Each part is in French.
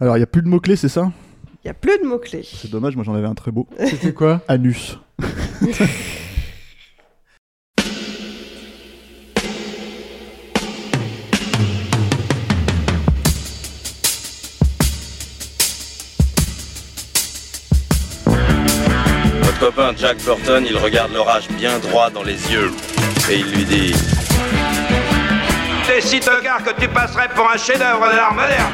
Alors, il n'y a plus de mots-clés, c'est ça ? Il n'y a plus de mots-clés. C'est dommage, moi j'en avais un très beau. C'était quoi ? Anus. Votre copain Jack Burton, il regarde l'orage bien droit dans les yeux et il lui dit : T'es si tocard que tu passerais pour un chef-d'œuvre de l'art moderne.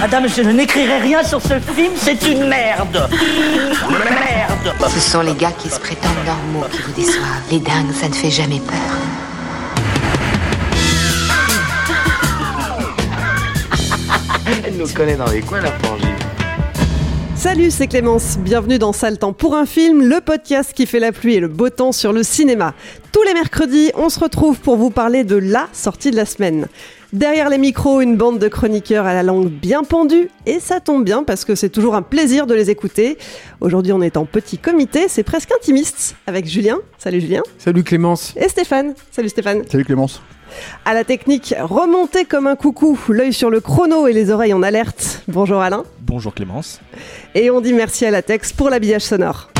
Madame, je n'écrirai rien sur ce film, c'est une merde. Merde. Ce sont les gars qui se prétendent normaux qui vous déçoivent. Les dingues, ça ne fait jamais peur. Elle nous connaît dans les coins, la frangine. Salut, c'est Clémence, bienvenue dans Sale Temps pour un film, le podcast qui fait la pluie et le beau temps sur le cinéma. Tous les mercredis, on se retrouve pour vous parler de la sortie de la semaine. Derrière les micros, une bande de chroniqueurs à la langue bien pendue, et ça tombe bien parce que c'est toujours un plaisir de les écouter. Aujourd'hui, on est en petit comité, c'est presque intimiste, avec Julien. Salut Julien. Salut Clémence. Et Stéphane. Salut Stéphane. Salut Clémence. À la technique, remontez comme un coucou, l'œil sur le chrono et les oreilles en alerte. Bonjour Alain. Bonjour Clémence. Et on dit merci à LaTeX pour l'habillage sonore.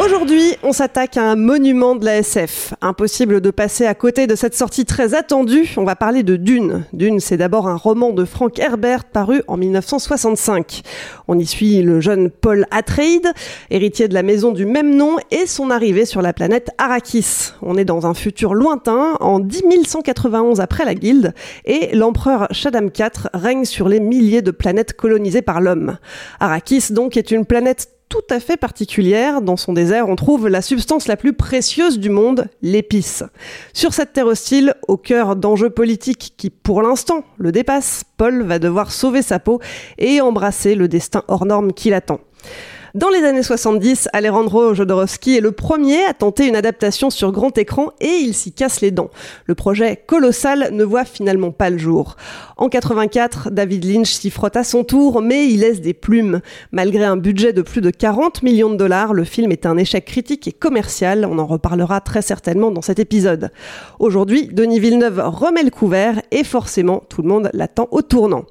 Aujourd'hui, on s'attaque à un monument de la SF. Impossible de passer à côté de cette sortie très attendue, on va parler de Dune. Dune, c'est d'abord un roman de Frank Herbert paru en 1965. On y suit le jeune Paul Atreides, héritier de la maison du même nom, et son arrivée sur la planète Arrakis. On est dans un futur lointain, en 10191 après la Guilde, et l'empereur Shaddam IV règne sur les milliers de planètes colonisées par l'homme. Arrakis, donc, est une planète tout à fait particulière. Dans son désert, on trouve la substance la plus précieuse du monde, l'épice. Sur cette terre hostile, au cœur d'enjeux politiques qui, pour l'instant, le dépassent, Paul va devoir sauver sa peau et embrasser le destin hors norme qui l'attend. Dans les années 70, Alejandro Jodorowsky est le premier à tenter une adaptation sur grand écran et il s'y casse les dents. Le projet colossal ne voit finalement pas le jour. En 84, David Lynch s'y frotte à son tour, mais il laisse des plumes. Malgré un budget de plus de 40 millions de dollars, le film est un échec critique et commercial. On en reparlera très certainement dans cet épisode. Aujourd'hui, Denis Villeneuve remet le couvert et forcément, tout le monde l'attend au tournant.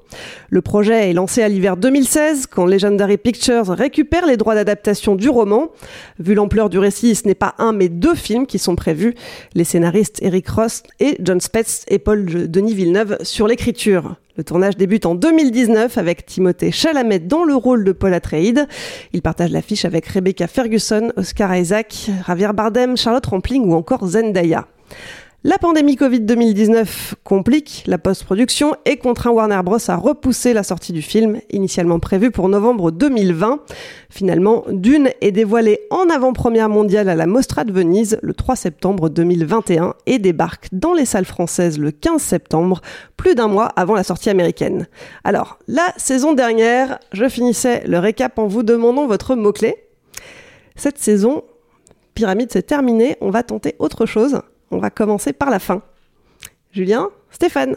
Le projet est lancé à l'hiver 2016, quand Legendary Pictures récupère les droits d'adaptation du roman. Vu l'ampleur du récit, ce n'est pas un mais deux films qui sont prévus. Les scénaristes Eric Ross et John Spetz épaulent Denis Villeneuve sur l'écriture. Le tournage débute en 2019 avec Timothée Chalamet dans le rôle de Paul Atreides. Il partage l'affiche avec Rebecca Ferguson, Oscar Isaac, Javier Bardem, Charlotte Rampling ou encore Zendaya. La pandémie Covid-19 complique la post-production et contraint Warner Bros. À repousser la sortie du film, initialement prévue pour novembre 2020. Finalement, Dune est dévoilée en avant-première mondiale à la Mostra de Venise le 3 septembre 2021 et débarque dans les salles françaises le 15 septembre, plus d'un mois avant la sortie américaine. Alors, la saison dernière, je finissais le récap en vous demandant votre mot-clé. Cette saison, Pyramide, c'est terminé, on va tenter autre chose. On va commencer par la fin. Julien, Stéphane.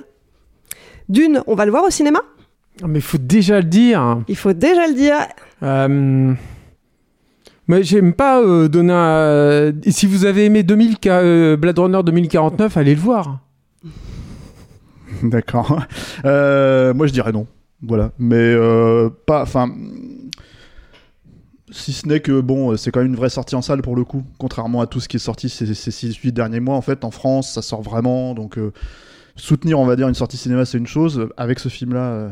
Dune, on va le voir au cinéma ? Mais il faut déjà le dire. Il faut déjà le dire. Mais j'aime pas donner un... Si vous avez aimé Blade Runner 2049, allez le voir. D'accord. Moi, je dirais non. Voilà. Mais pas... Enfin... Si ce n'est que, bon, c'est quand même une vraie sortie en salle pour le coup, contrairement à tout ce qui est sorti ces 6-8 derniers mois. En fait, en France, ça sort vraiment, donc soutenir, on va dire, une sortie cinéma, c'est une chose. Avec ce film-là,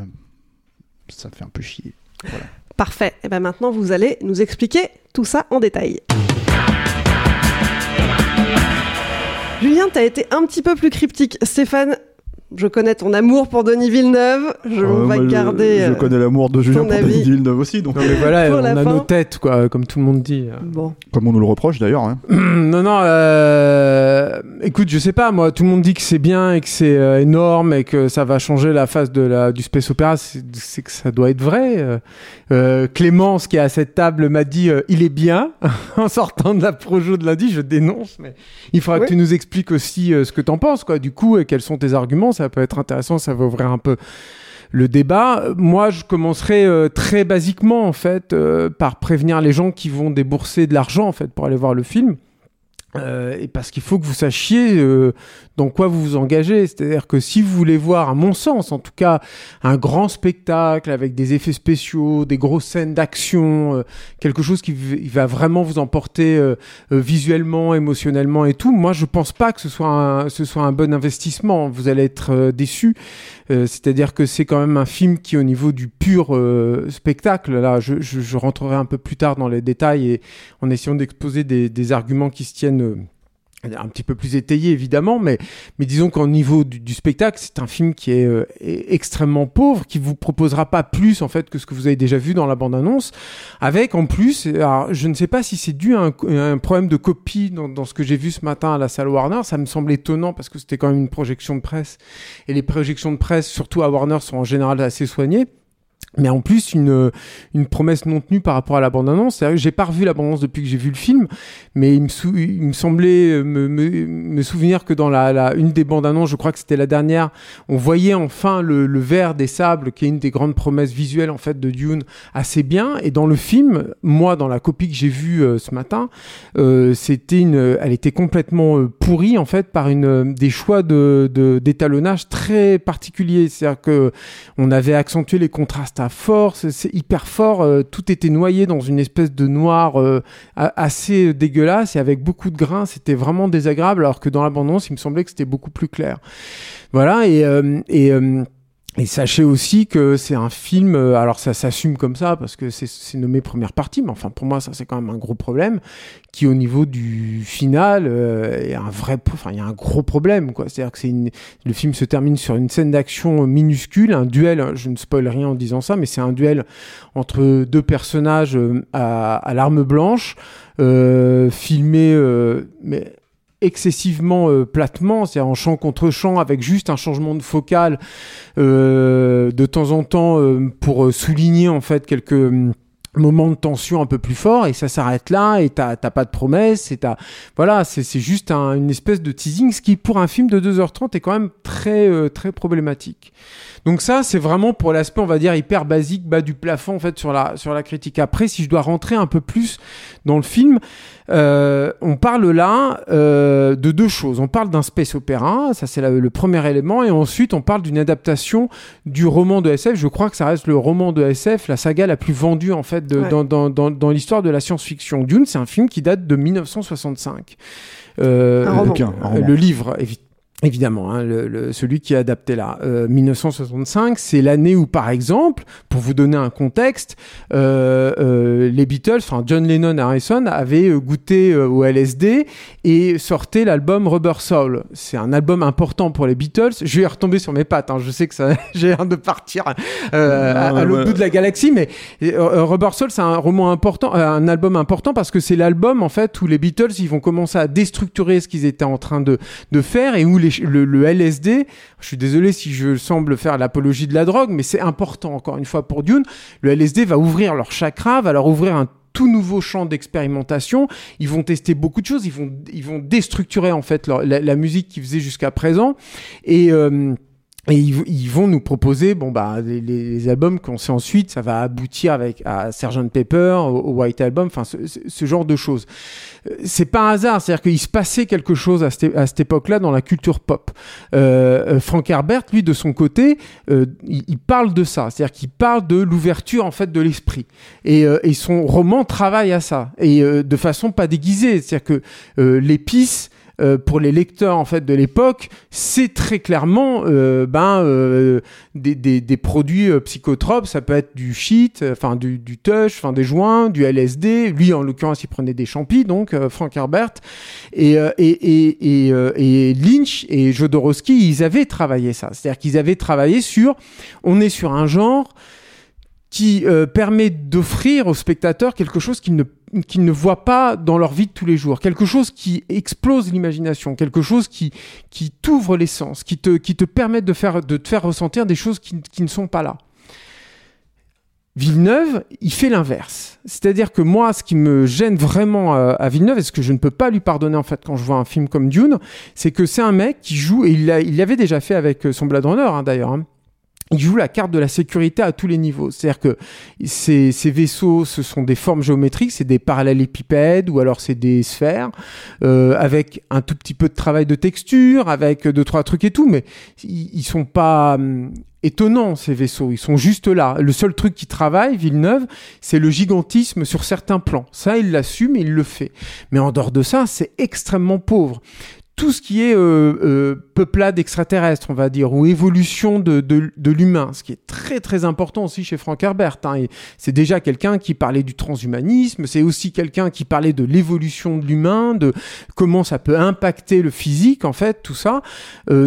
ça fait un peu chier. Voilà. Parfait. Et bien maintenant, vous allez nous expliquer tout ça en détail. Julien, t'as été un petit peu plus cryptique. Stéphane, Je connais ton amour pour Denis Villeneuve. Je vais garder. Je connais l'amour de Julien pour Denis Villeneuve aussi. Donc non, mais voilà, on a nos têtes, quoi, comme tout le monde dit. Bon. Comme on nous le reproche d'ailleurs. Hein. Non. Écoute, je sais pas. Moi, tout le monde dit que c'est bien et que c'est énorme et que ça va changer la face de du space opéra. C'est que ça doit être vrai. Clémence, qui est à cette table, m'a dit il est bien en sortant de la projo de lundi. Je dénonce, mais il faudra que tu nous expliques aussi ce que t'en penses, quoi. Du coup, et quels sont tes arguments? Ça peut être intéressant, ça va ouvrir un peu le débat. Moi, je commencerai très basiquement, en fait, par prévenir les gens qui vont débourser de l'argent, en fait, pour aller voir le film. Et parce qu'il faut que vous sachiez dans quoi vous vous engagez. C'est-à-dire que si vous voulez voir, à mon sens, en tout cas, un grand spectacle avec des effets spéciaux, des grosses scènes d'action, quelque chose qui va vraiment vous emporter visuellement, émotionnellement et tout, moi, je pense pas que ce soit un bon investissement. Vous allez être déçus. C'est-à-dire que c'est quand même un film qui, au niveau du pur spectacle, là, je rentrerai un peu plus tard dans les détails et en essayant d'exposer des arguments qui se tiennent un petit peu plus étayé évidemment, mais disons qu'au niveau du spectacle, c'est un film qui est extrêmement pauvre, qui vous proposera pas plus en fait que ce que vous avez déjà vu dans la bande-annonce, avec en plus, alors, je ne sais pas si c'est dû à un problème de copie dans ce que j'ai vu ce matin à la salle Warner, ça me semble étonnant parce que c'était quand même une projection de presse, et les projections de presse, surtout à Warner, sont en général assez soignées. Mais en plus, une promesse non tenue par rapport à la bande-annonce. C'est vrai que j'ai pas revu la bande-annonce depuis que j'ai vu le film, mais il me semblait me souvenir que dans une des bandes-annonces, je crois que c'était la dernière, on voyait enfin le vert des sables, qui est une des grandes promesses visuelles, en fait, de Dune, assez bien. Et dans le film, moi, dans la copie que j'ai vue ce matin, elle était complètement pourrie, en fait, par des choix d'étalonnage très particuliers. C'est-à-dire que on avait accentué les contrastes à force, c'est hyper fort, tout était noyé dans une espèce de noir assez dégueulasse et avec beaucoup de grains, c'était vraiment désagréable, alors que dans l'abondance, il me semblait que c'était beaucoup plus clair. Voilà, et sachez aussi que c'est un film, alors ça s'assume comme ça parce que c'est nommé première partie, mais enfin pour moi ça c'est quand même un gros problème qui au niveau du final est un vrai, enfin il y a un gros problème quoi, c'est-à-dire que le film se termine sur une scène d'action minuscule, un duel, je ne spoil rien en disant ça, mais c'est un duel entre deux personnages à l'arme blanche, filmé mais excessivement platement, c'est-à-dire en champ contre champ avec juste un changement de focale de temps en temps pour souligner en fait quelques moments de tension un peu plus forts, et ça s'arrête là et t'as pas de promesse et voilà, c'est juste une espèce de teasing, ce qui pour un film de 2h30 est quand même très très problématique. Donc ça, c'est vraiment pour l'aspect, on va dire, hyper basique, bas du plafond, en fait, sur la critique. Après, si je dois rentrer un peu plus dans le film, on parle là de deux choses. On parle d'un space opéra, ça c'est le premier élément, et ensuite on parle d'une adaptation du roman de SF. Je crois que ça reste le roman de SF, la saga la plus vendue, en fait, dans l'histoire de la science-fiction. Dune, c'est un film qui date de 1965. Un roman. Le livre, évidemment. Évidemment, hein, celui qui est adapté là. 1965, c'est l'année où, par exemple, pour vous donner un contexte, les Beatles, enfin John Lennon et Harrison, avaient goûté au LSD et sortaient l'album Rubber Soul. C'est un album important pour les Beatles. Je vais retomber sur mes pattes, hein, je sais que ça, j'ai l'air de partir à l'autre bout de la galaxie, mais Rubber Soul, c'est un roman important, un album important parce que c'est l'album, en fait, où les Beatles, ils vont commencer à déstructurer ce qu'ils étaient en train de faire et où le LSD, je suis désolé si je semble faire l'apologie de la drogue, mais c'est important, encore une fois, pour Dune. Le LSD va ouvrir leur chakra, va leur ouvrir un tout nouveau champ d'expérimentation. Ils vont tester beaucoup de choses, ils vont déstructurer, en fait, la musique qu'ils faisaient jusqu'à présent. Et ils vont nous proposer, les albums qu'on sait ensuite, ça va aboutir à Sgt Pepper, au White Album, enfin ce genre de choses. C'est pas un hasard, c'est-à-dire qu'il se passait quelque chose à cette époque-là dans la culture pop. Frank Herbert, lui, de son côté, il parle de ça, c'est-à-dire qu'il parle de l'ouverture, en fait, de l'esprit. Et son roman travaille à ça, et de façon pas déguisée, c'est-à-dire que l'épice pour les lecteurs en fait de l'époque, c'est très clairement des produits psychotropes. Ça peut être du shit, enfin du touch, enfin des joints, du LSD. Lui en l'occurrence il prenait des champis, donc Frank Herbert et Lynch et Jodorowsky, ils avaient travaillé ça. C'est-à-dire qu'ils avaient travaillé sur, on est sur un genre qui permet d'offrir aux spectateurs quelque chose qu'ils ne voient pas dans leur vie de tous les jours, quelque chose qui explose l'imagination, quelque chose qui t'ouvre les sens, qui te permet de te faire ressentir des choses qui ne sont pas là. Villeneuve, il fait l'inverse. C'est-à-dire que moi, ce qui me gêne vraiment à Villeneuve, et ce que je ne peux pas lui pardonner en fait quand je vois un film comme Dune, c'est que c'est un mec qui joue, et il l'avait déjà fait avec son Blade Runner d'ailleurs, il joue la carte de la sécurité à tous les niveaux. C'est-à-dire que ces vaisseaux, ce sont des formes géométriques, c'est des parallélépipèdes ou alors c'est des sphères, avec un tout petit peu de travail de texture, avec 2-3 trucs et tout, mais ils sont pas étonnants, ces vaisseaux. Ils sont juste là. Le seul truc qui travaille, Villeneuve, c'est le gigantisme sur certains plans. Ça, il l'assume et il le fait. Mais en dehors de ça, c'est extrêmement pauvre. Tout ce qui est peuplade extraterrestre, on va dire, ou évolution de l'humain, ce qui est très très important aussi chez Frank Herbert. Et c'est déjà quelqu'un qui parlait du transhumanisme, c'est aussi quelqu'un qui parlait de l'évolution de l'humain, de comment ça peut impacter le physique, en fait, tout ça.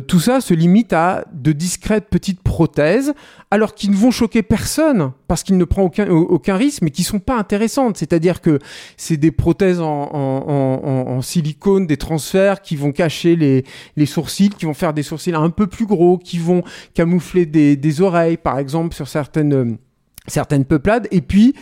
Tout ça se limite à de discrètes petites prothèses, alors qu'ils ne vont choquer personne, parce qu'ils ne prennent aucun risque, mais qui ne sont pas intéressantes. C'est-à-dire que c'est des prothèses en silicone, des transferts qui vont cacher les sourcils, qui vont faire des sourcils un peu plus gros, qui vont camoufler des oreilles, par exemple, sur certaines peuplades. Et puis,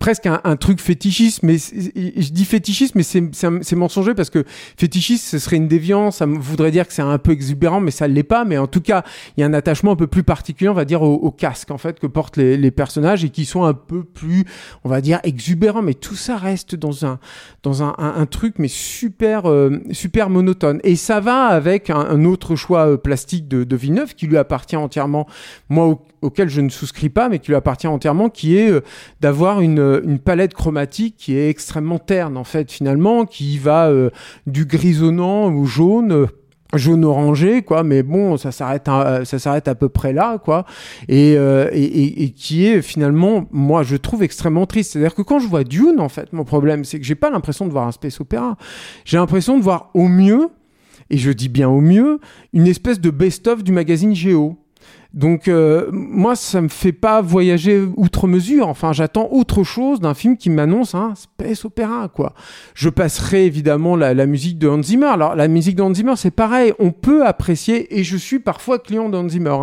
presque un truc fétichiste, mais je dis fétichiste, mais c'est mensonger, parce que fétichiste, ce serait une déviance, ça voudrait dire que c'est un peu exubérant, mais ça ne l'est pas. Mais en tout cas, il y a un attachement un peu plus particulier, on va dire, au casque, en fait, que portent les personnages, et qui sont un peu plus, on va dire, exubérants. Mais tout ça reste dans un truc, mais super monotone. Et ça va avec un autre choix plastique de Villeneuve, qui lui appartient entièrement, moi, auquel je ne souscris pas, mais qui lui appartient entièrement, qui est d'avoir une palette chromatique qui est extrêmement terne, en fait, finalement, qui va du grisonnant au jaune orangé, quoi, mais bon, ça s'arrête à peu près là, quoi, et qui est finalement, moi, je trouve extrêmement triste. C'est-à-dire que quand je vois Dune, en fait, mon problème, c'est que j'ai pas l'impression de voir un space opéra. J'ai l'impression de voir au mieux, et je dis bien au mieux, une espèce de best-of du magazine Géo. Donc moi, ça me fait pas voyager outre mesure. Enfin, j'attends autre chose d'un film qui m'annonce un space opéra, quoi. Je passerai évidemment la musique de Hans Zimmer. Alors la musique de Hans Zimmer, c'est pareil, on peut apprécier, et je suis parfois client d'Hans Zimmer,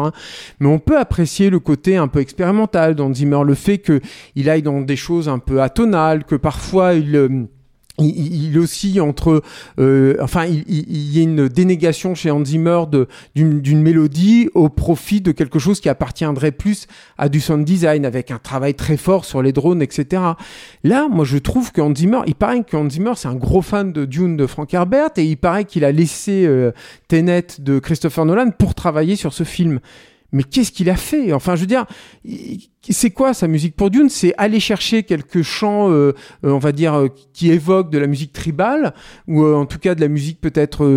mais on peut apprécier le côté un peu expérimental d'Hans Zimmer, le fait que il aille dans des choses un peu atonales, que parfois il oscille entre... il y a une dénégation chez Hans Zimmer d'une mélodie au profit de quelque chose qui appartiendrait plus à du sound design, avec un travail très fort sur les drones, etc. Là, moi, je trouve que Hans Zimmer... Il paraît que Hans Zimmer, c'est un gros fan de Dune de Frank Herbert, et il paraît qu'il a laissé Tenet de Christopher Nolan pour travailler sur ce film. Mais qu'est-ce qu'il a fait ? Enfin, je veux dire... C'est quoi sa musique pour Dune ? C'est aller chercher quelques chants, on va dire, qui évoquent de la musique tribale, ou en tout cas de la musique peut-être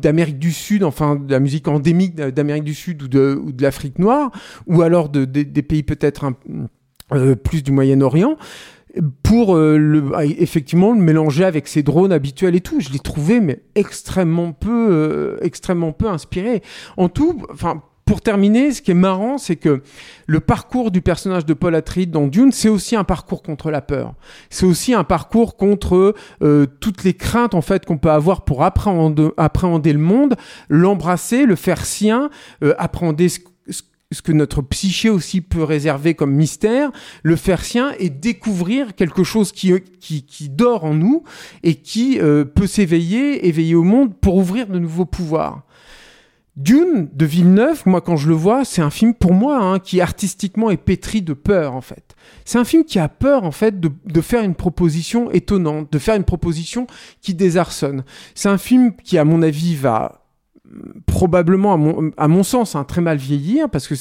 d'Amérique du Sud, enfin de la musique endémique d'Amérique du Sud ou de l'Afrique noire, ou alors des pays peut-être plus du Moyen-Orient, pour effectivement le mélanger avec ses drones habituels et tout. Je l'ai trouvé mais extrêmement peu inspiré. En tout, enfin... Pour terminer, ce qui est marrant, c'est que le parcours du personnage de Paul Atreides dans Dune, c'est aussi un parcours contre la peur. C'est aussi un parcours contre toutes les craintes en fait qu'on peut avoir pour appréhender le monde, l'embrasser, le faire sien, appréhender ce que notre psyché aussi peut réserver comme mystère, le faire sien et découvrir quelque chose qui dort en nous et qui peut s'éveiller au monde pour ouvrir de nouveaux pouvoirs. Dune de Villeneuve, moi quand je le vois, c'est un film pour moi qui artistiquement est pétri de peur en fait. C'est un film qui a peur en fait de faire une proposition étonnante, de faire une proposition qui désarçonne. C'est un film qui à mon avis va probablement à mon sens très mal vieillir parce que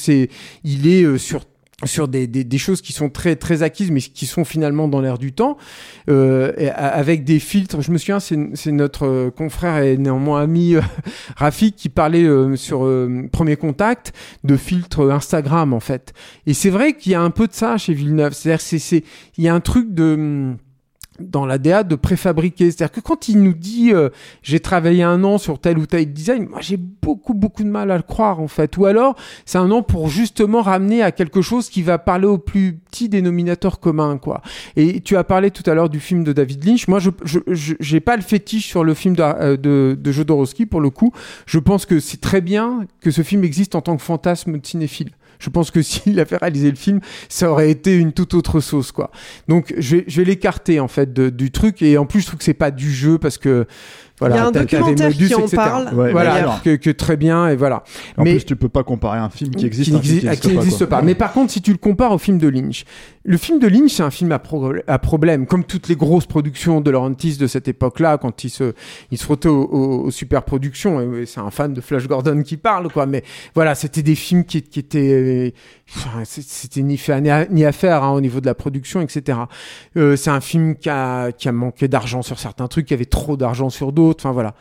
il est sur sur des choses qui sont très très acquises mais qui sont finalement dans l'air du temps, avec des filtres. Je me souviens, c'est notre confrère et néanmoins ami Rafik qui parlait sur Premier Contact de filtres Instagram en fait. Et c'est vrai qu'il y a un peu de ça chez Villeneuve, c'est-à-dire il y a un truc de dans la DA de préfabriquer, c'est-à-dire que quand il nous dit j'ai travaillé un an sur tel ou tel design, moi j'ai beaucoup de mal à le croire en fait, ou alors c'est un an pour justement ramener à quelque chose qui va parler au plus petit dénominateur commun quoi. Et tu as parlé tout à l'heure du film de David Lynch, moi je j'ai pas le fétiche sur le film de Jodorowsky pour le coup, je pense que c'est très bien que ce film existe en tant que fantasme de cinéphile. Je pense que s'il avait réalisé le film, ça aurait été une toute autre sauce, quoi. Donc, je vais l'écarter, en fait, du truc. Et en plus, je trouve que c'est pas du jeu parce que, voilà. Il y a un documentaire modus, qui en parle. Ouais, voilà. Que très bien, et voilà. En mais plus, tu peux pas comparer un film qui existe qui n'existe pas. Mais par contre, si tu le compares au film de Lynch, le film de Lynch, c'est un film à problème, comme toutes les grosses productions de Laurentis de cette époque-là, quand il se frottait aux super productions. Et c'est un fan de Flash Gordon qui parle, quoi. Mais voilà, c'était des films qui étaient, enfin, c'était ni fait ni à faire, hein, au niveau de la production, etc. C'est un film qui a manqué d'argent sur certains trucs, qui avait trop d'argent sur d'autres. Enfin, voilà.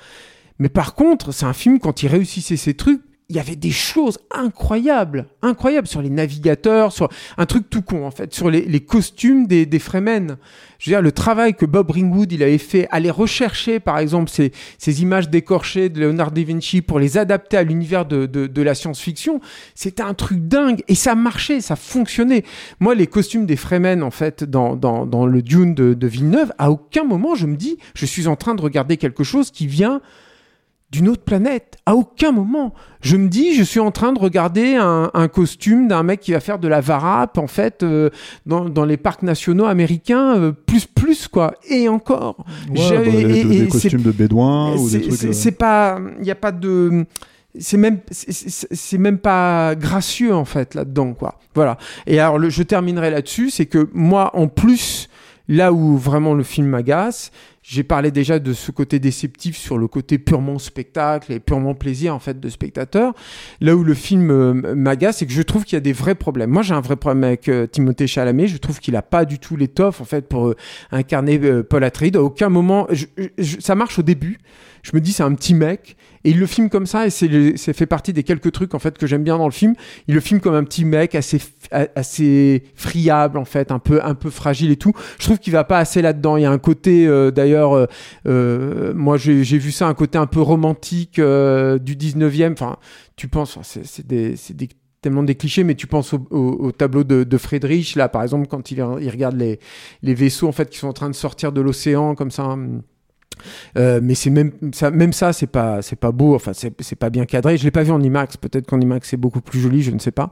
Mais par contre, c'est un film, quand il réussissait ses trucs, il y avait des choses incroyables sur les navigateurs, sur un truc tout con en fait, sur les costumes des Fremen. Je veux dire, le travail que Bob Ringwood il avait fait, aller rechercher par exemple ces images décorchées de Leonardo da Vinci pour les adapter à l'univers de la science-fiction, c'était un truc dingue et ça marchait, ça fonctionnait. Moi, les costumes des Fremen en fait dans le Dune de Villeneuve, à aucun moment je me dis je suis en train de regarder quelque chose qui vient d'une autre planète. À aucun moment. Je me dis, je suis en train de regarder un costume d'un mec qui va faire de la varap, en fait, dans les parcs nationaux américains, plus, quoi. Et encore. Ouais, des costumes de bédouins ou des trucs... C'est pas... Il n'y a pas de... C'est même pas gracieux, en fait, là-dedans, quoi. Voilà. Et alors, je terminerai là-dessus, c'est que moi, en plus... Là où vraiment le film m'agace, j'ai parlé déjà de ce côté déceptif sur le côté purement spectacle et purement plaisir en fait de spectateur. Là où le film m'agace, c'est que je trouve qu'il y a des vrais problèmes. Moi, j'ai un vrai problème avec Timothée Chalamet. Je trouve qu'il a pas du tout l'étoffe en fait pour incarner Paul Atreides. À aucun moment, ça marche au début. Je me dis c'est un petit mec et il le filme comme ça et c'est fait partie des quelques trucs en fait que j'aime bien dans le film. Il le filme comme un petit mec assez friable en fait, un peu fragile et tout. Je trouve qu'il va pas assez là-dedans. Il y a un côté moi j'ai vu ça, un côté un peu romantique du 19e. Enfin, tu penses c'est tellement des clichés, mais tu penses au tableau de Friedrich là par exemple quand il regarde les vaisseaux en fait qui sont en train de sortir de l'océan comme ça. Mais c'est même ça c'est pas beau, enfin c'est pas bien cadré. Je l'ai pas vu en IMAX, peut-être qu'en IMAX c'est beaucoup plus joli, je ne sais pas,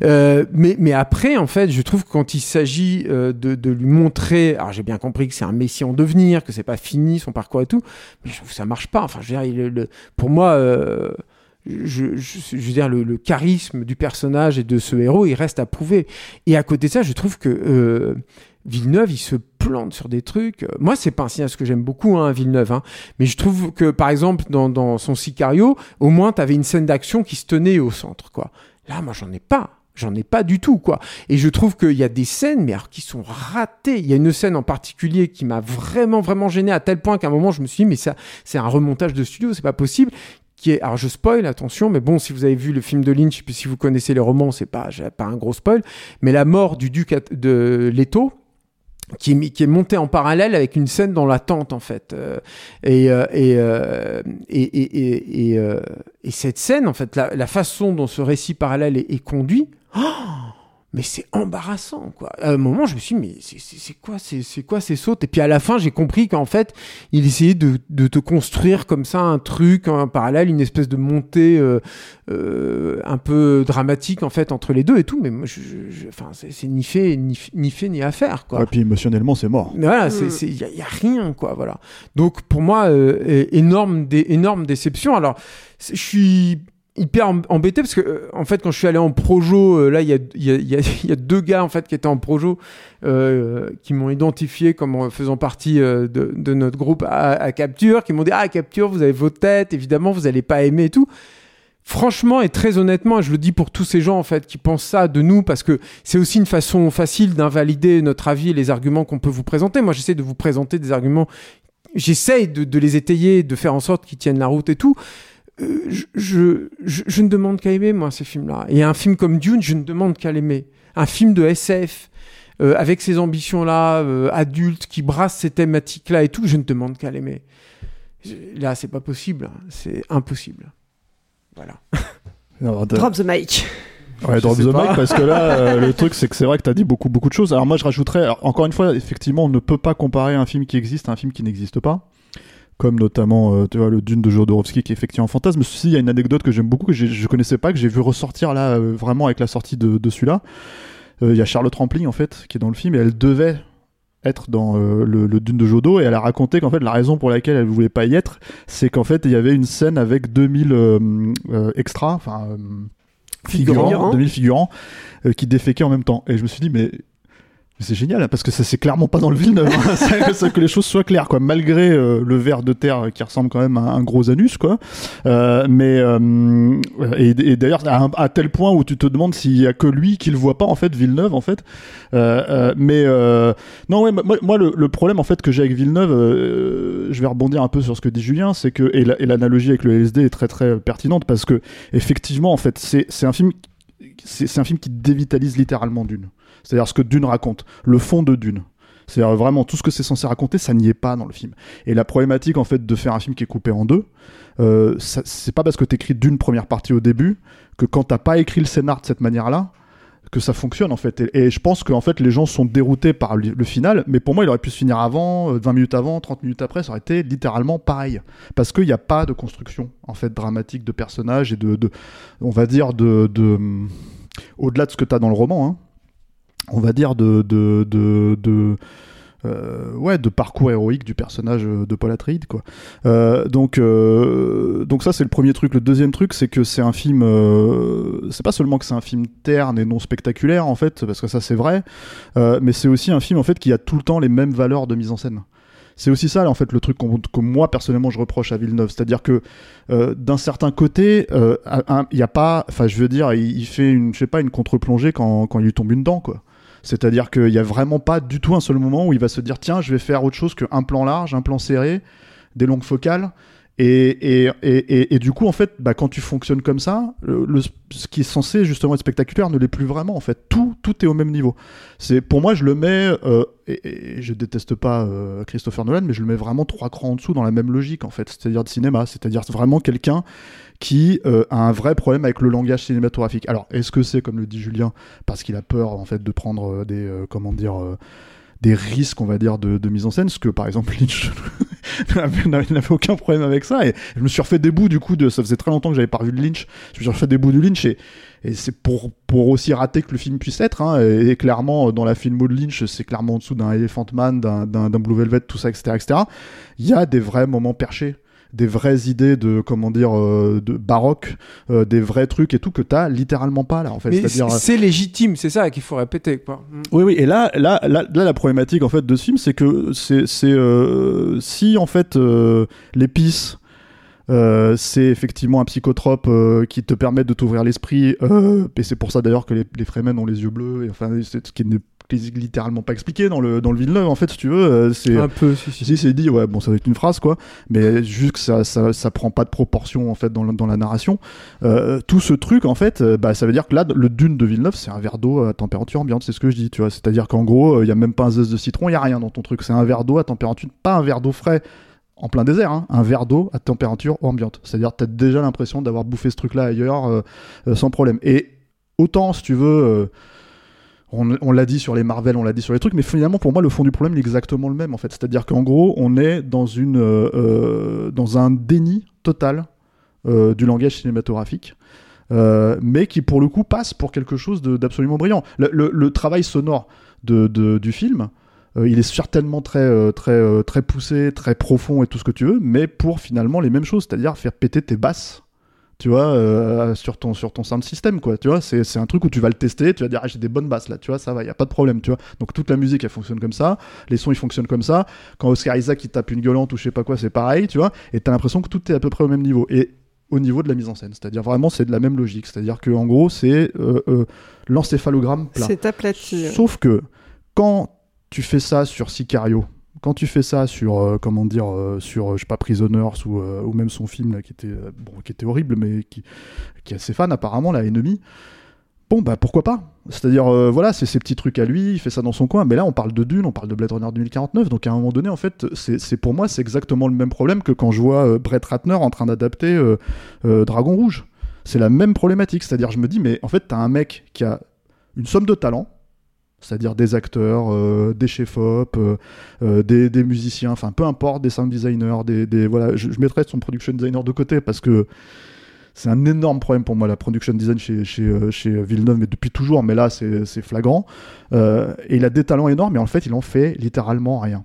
mais après en fait je trouve que quand il s'agit de lui montrer, alors j'ai bien compris que c'est un messie en devenir, que c'est pas fini son parcours et tout, mais je trouve que ça marche pas. Enfin je veux dire, pour moi je veux dire le charisme du personnage et de ce héros il reste à prouver, et à côté de ça je trouve que Villeneuve, il se plante sur des trucs. Moi, c'est pas un cinéaste que j'aime beaucoup, hein, Villeneuve, hein. Mais je trouve que, par exemple, dans son Sicario, au moins, t'avais une scène d'action qui se tenait au centre, quoi. Là, moi, j'en ai pas du tout, quoi. Et je trouve qu'il y a des scènes, mais alors, qui sont ratées. Il y a une scène en particulier qui m'a vraiment, vraiment gêné, à tel point qu'à un moment, je me suis dit, mais ça, c'est un remontage de studio, c'est pas possible. Alors je spoil, attention, mais bon, si vous avez vu le film de Lynch, puis si vous connaissez les romans, j'ai pas un gros spoil, mais la mort du duc de Leto, qui est monté en parallèle avec une scène dans la tente en fait, et cette scène en fait, la façon dont ce récit parallèle est conduit, mais c'est embarrassant quoi. À un moment je me suis dit, mais c'est quoi ces sautes, et puis à la fin j'ai compris qu'en fait il essayait de te construire comme ça un truc en parallèle, une espèce de montée un peu dramatique en fait entre les deux et tout, mais moi enfin c'est ni fait ni à faire quoi. Et puis émotionnellement c'est mort, mais voilà, y a rien quoi, voilà. Donc pour moi énorme déception. Alors je suis hyper embêté parce que en fait quand je suis allé en projo, là il y a deux gars en fait qui étaient en projo qui m'ont identifié comme faisant partie de notre groupe à Capture, qui m'ont dit Capture vous avez vos têtes, évidemment vous allez pas aimer et tout. Franchement et très honnêtement, et je le dis pour tous ces gens en fait qui pensent ça de nous, parce que c'est aussi une façon facile d'invalider notre avis et les arguments qu'on peut vous présenter. Moi, j'essaie de vous présenter des arguments, j'essaie de les étayer, de faire en sorte qu'ils tiennent la route et tout. Je ne demande qu'à aimer, moi, ces films-là. Et un film comme Dune, je ne demande qu'à l'aimer. Un film de SF, avec ces ambitions-là, adultes, qui brassent ces thématiques-là et tout, je ne demande qu'à l'aimer. Là, c'est pas possible. C'est impossible. Voilà. Non, drop the mic. Ouais, drop the mic, parce que là, le truc, c'est que c'est vrai que t'as dit beaucoup de choses. Alors moi, je rajouterais, encore une fois, effectivement, on ne peut pas comparer un film qui existe à un film qui n'existe pas. Comme notamment, tu vois, le Dune de Jodorowsky, qui est effectivement un fantasme. Ceci, il y a une anecdote que j'aime beaucoup, que je connaissais pas, que j'ai vu ressortir là, vraiment avec la sortie de celui-là. Il y a Charlotte Rampling, en fait, qui est dans le film, et elle devait être dans le Dune de Jodo, et elle a raconté qu'en fait la raison pour laquelle elle voulait pas y être, c'est qu'en fait il y avait une scène avec 2000 extras, enfin figurants, 2000 figurants qui déféquaient en même temps, et je me suis dit mais c'est génial, parce que ça, c'est clairement pas dans le Villeneuve, hein. c'est que les choses soient claires, quoi, malgré le ver de terre qui ressemble quand même à un gros anus, quoi. Et d'ailleurs à tel point où tu te demandes s'il y a que lui qui le voit pas, en fait, Villeneuve, en fait. Non, ouais, moi le problème en fait que j'ai avec Villeneuve, je vais rebondir un peu sur ce que dit Julien, c'est que et l'analogie avec le LSD est très très pertinente, parce que effectivement en fait c'est un film qui dévitalise littéralement Dune. C'est-à-dire ce que Dune raconte, le fond de Dune. C'est-à-dire vraiment tout ce que c'est censé raconter, ça n'y est pas dans le film. Et la problématique en fait de faire un film qui est coupé en deux, ça, c'est pas parce que t'écris Dune première partie au début que quand t'as pas écrit le scénar de cette manière-là, que ça fonctionne en fait. Et je pense que en fait les gens sont déroutés par le final, mais pour moi il aurait pu se finir avant, 20 minutes avant, 30 minutes après, ça aurait été littéralement pareil, parce qu'il n'y a pas de construction en fait dramatique de personnages et de on va dire de au-delà de ce que t'as dans le roman, hein, on va dire de parcours héroïque du personnage de Paul Atreides, quoi. Donc ça c'est le premier truc. Le deuxième truc, c'est que c'est un film, c'est pas seulement que c'est un film terne et non spectaculaire en fait, parce que ça c'est vrai, mais c'est aussi un film en fait qui a tout le temps les mêmes valeurs de mise en scène. C'est aussi ça, en fait, le truc que moi, personnellement, je reproche à Villeneuve. C'est-à-dire que, d'un certain côté, il y a pas... Enfin, je veux dire, il fait une contre-plongée quand il lui tombe une dent, quoi. C'est-à-dire qu'il n'y a vraiment pas du tout un seul moment où il va se dire « Tiens, je vais faire autre chose qu'un plan large, un plan serré, des longues focales. » Et du coup, en fait, bah, quand tu fonctionnes comme ça, ce qui est censé justement être spectaculaire ne l'est plus vraiment. En fait, tout est au même niveau. C'est, pour moi, je le mets, et je déteste pas Christopher Nolan, mais je le mets vraiment 3 crans en dessous dans la même logique, en fait, c'est-à-dire de cinéma, c'est-à-dire vraiment quelqu'un qui a un vrai problème avec le langage cinématographique. Alors, est-ce que c'est, comme le dit Julien, parce qu'il a peur en fait de prendre des risques, on va dire, de mise en scène, ce que par exemple Lynch n'avait aucun problème avec ça, et je me suis refait des bouts du coup ça faisait très longtemps que j'avais pas vu de Lynch, je me suis refait des bouts du Lynch, et c'est pour aussi rater que le film puisse être, hein, et clairement dans la filmo de Lynch c'est clairement en dessous d'un Elephant Man, d'un Blue Velvet, tout ça, etc. Il y a des vrais moments perchés, des vraies idées de de baroque, des vrais trucs et tout que t'as littéralement pas là en fait. Mais c'est-à-dire, c'est légitime, c'est ça qu'il faut répéter, quoi. Oui, et là la problématique en fait de ce film, c'est que si en fait l'épice, c'est effectivement un psychotrope qui te permet de t'ouvrir l'esprit, et c'est pour ça d'ailleurs que les Fremen ont les yeux bleus, et enfin c'est ce qui n'est littéralement pas expliqué dans le Villeneuve en fait, si tu veux, c'est un peu si c'est dit, ouais, bon, ça doit être une phrase, quoi, mais juste que ça prend pas de proportion en fait dans la narration, tout ce truc en fait, bah ça veut dire que là le Dune de Villeneuve c'est un verre d'eau à température ambiante, c'est ce que je dis, tu vois, c'est-à-dire qu'en gros il y a même pas un zeste de citron, il y a rien dans ton truc, c'est un verre d'eau à température, pas un verre d'eau frais en plein désert, hein, un verre d'eau à température ambiante, c'est-à-dire t'as déjà l'impression d'avoir bouffé ce truc là ailleurs, sans problème. Et autant si tu veux, on l'a dit sur les Marvel, on l'a dit sur les trucs, mais finalement pour moi le fond du problème il est exactement le même en fait, c'est-à-dire qu'en gros on est dans un déni total du langage cinématographique, mais qui pour le coup passe pour quelque chose d'absolument brillant. Le travail sonore du film, il est certainement très poussé, très profond et tout ce que tu veux, mais pour finalement les mêmes choses, c'est-à-dire faire péter tes basses, tu vois, sur ton sound system, quoi, tu vois, c'est un truc où tu vas le tester, tu vas dire, ah, j'ai des bonnes basses là, tu vois, ça va, il y a pas de problème, tu vois. Donc toute la musique elle fonctionne comme ça, les sons ils fonctionnent comme ça, quand Oscar Isaac il tape une gueulante ou je sais pas quoi, c'est pareil, tu vois, et t'as l'impression que tout est à peu près au même niveau. Et au niveau de la mise en scène. C'est-à-dire vraiment, c'est de la même logique. C'est-à-dire qu'en gros, c'est l'encéphalogramme plat. C'est aplati. Sauf que quand tu fais ça sur Sicario, quand tu fais ça sur, sur je sais pas, Prisoners ou même son film là, qui était horrible, mais qui a ses fans apparemment, là, Enemy, bon, bah pourquoi pas ? C'est-à-dire, voilà, c'est ses petits trucs à lui, il fait ça dans son coin, mais là, on parle de Dune, on parle de Blade Runner 2049, donc à un moment donné, en fait, pour moi, c'est exactement le même problème que quand je vois Brett Ratner en train d'adapter Dragon Rouge. C'est la même problématique, c'est-à-dire, je me dis, mais en fait, t'as un mec qui a une somme de talent, c'est-à-dire des acteurs, des chefs-op, des musiciens, enfin, peu importe, des sound designers, voilà, je mettrais son production designer de côté, parce que c'est un énorme problème pour moi, la production design chez Villeneuve, mais depuis toujours, mais là, c'est flagrant. Et il a des talents énormes, mais en fait, il en fait littéralement rien.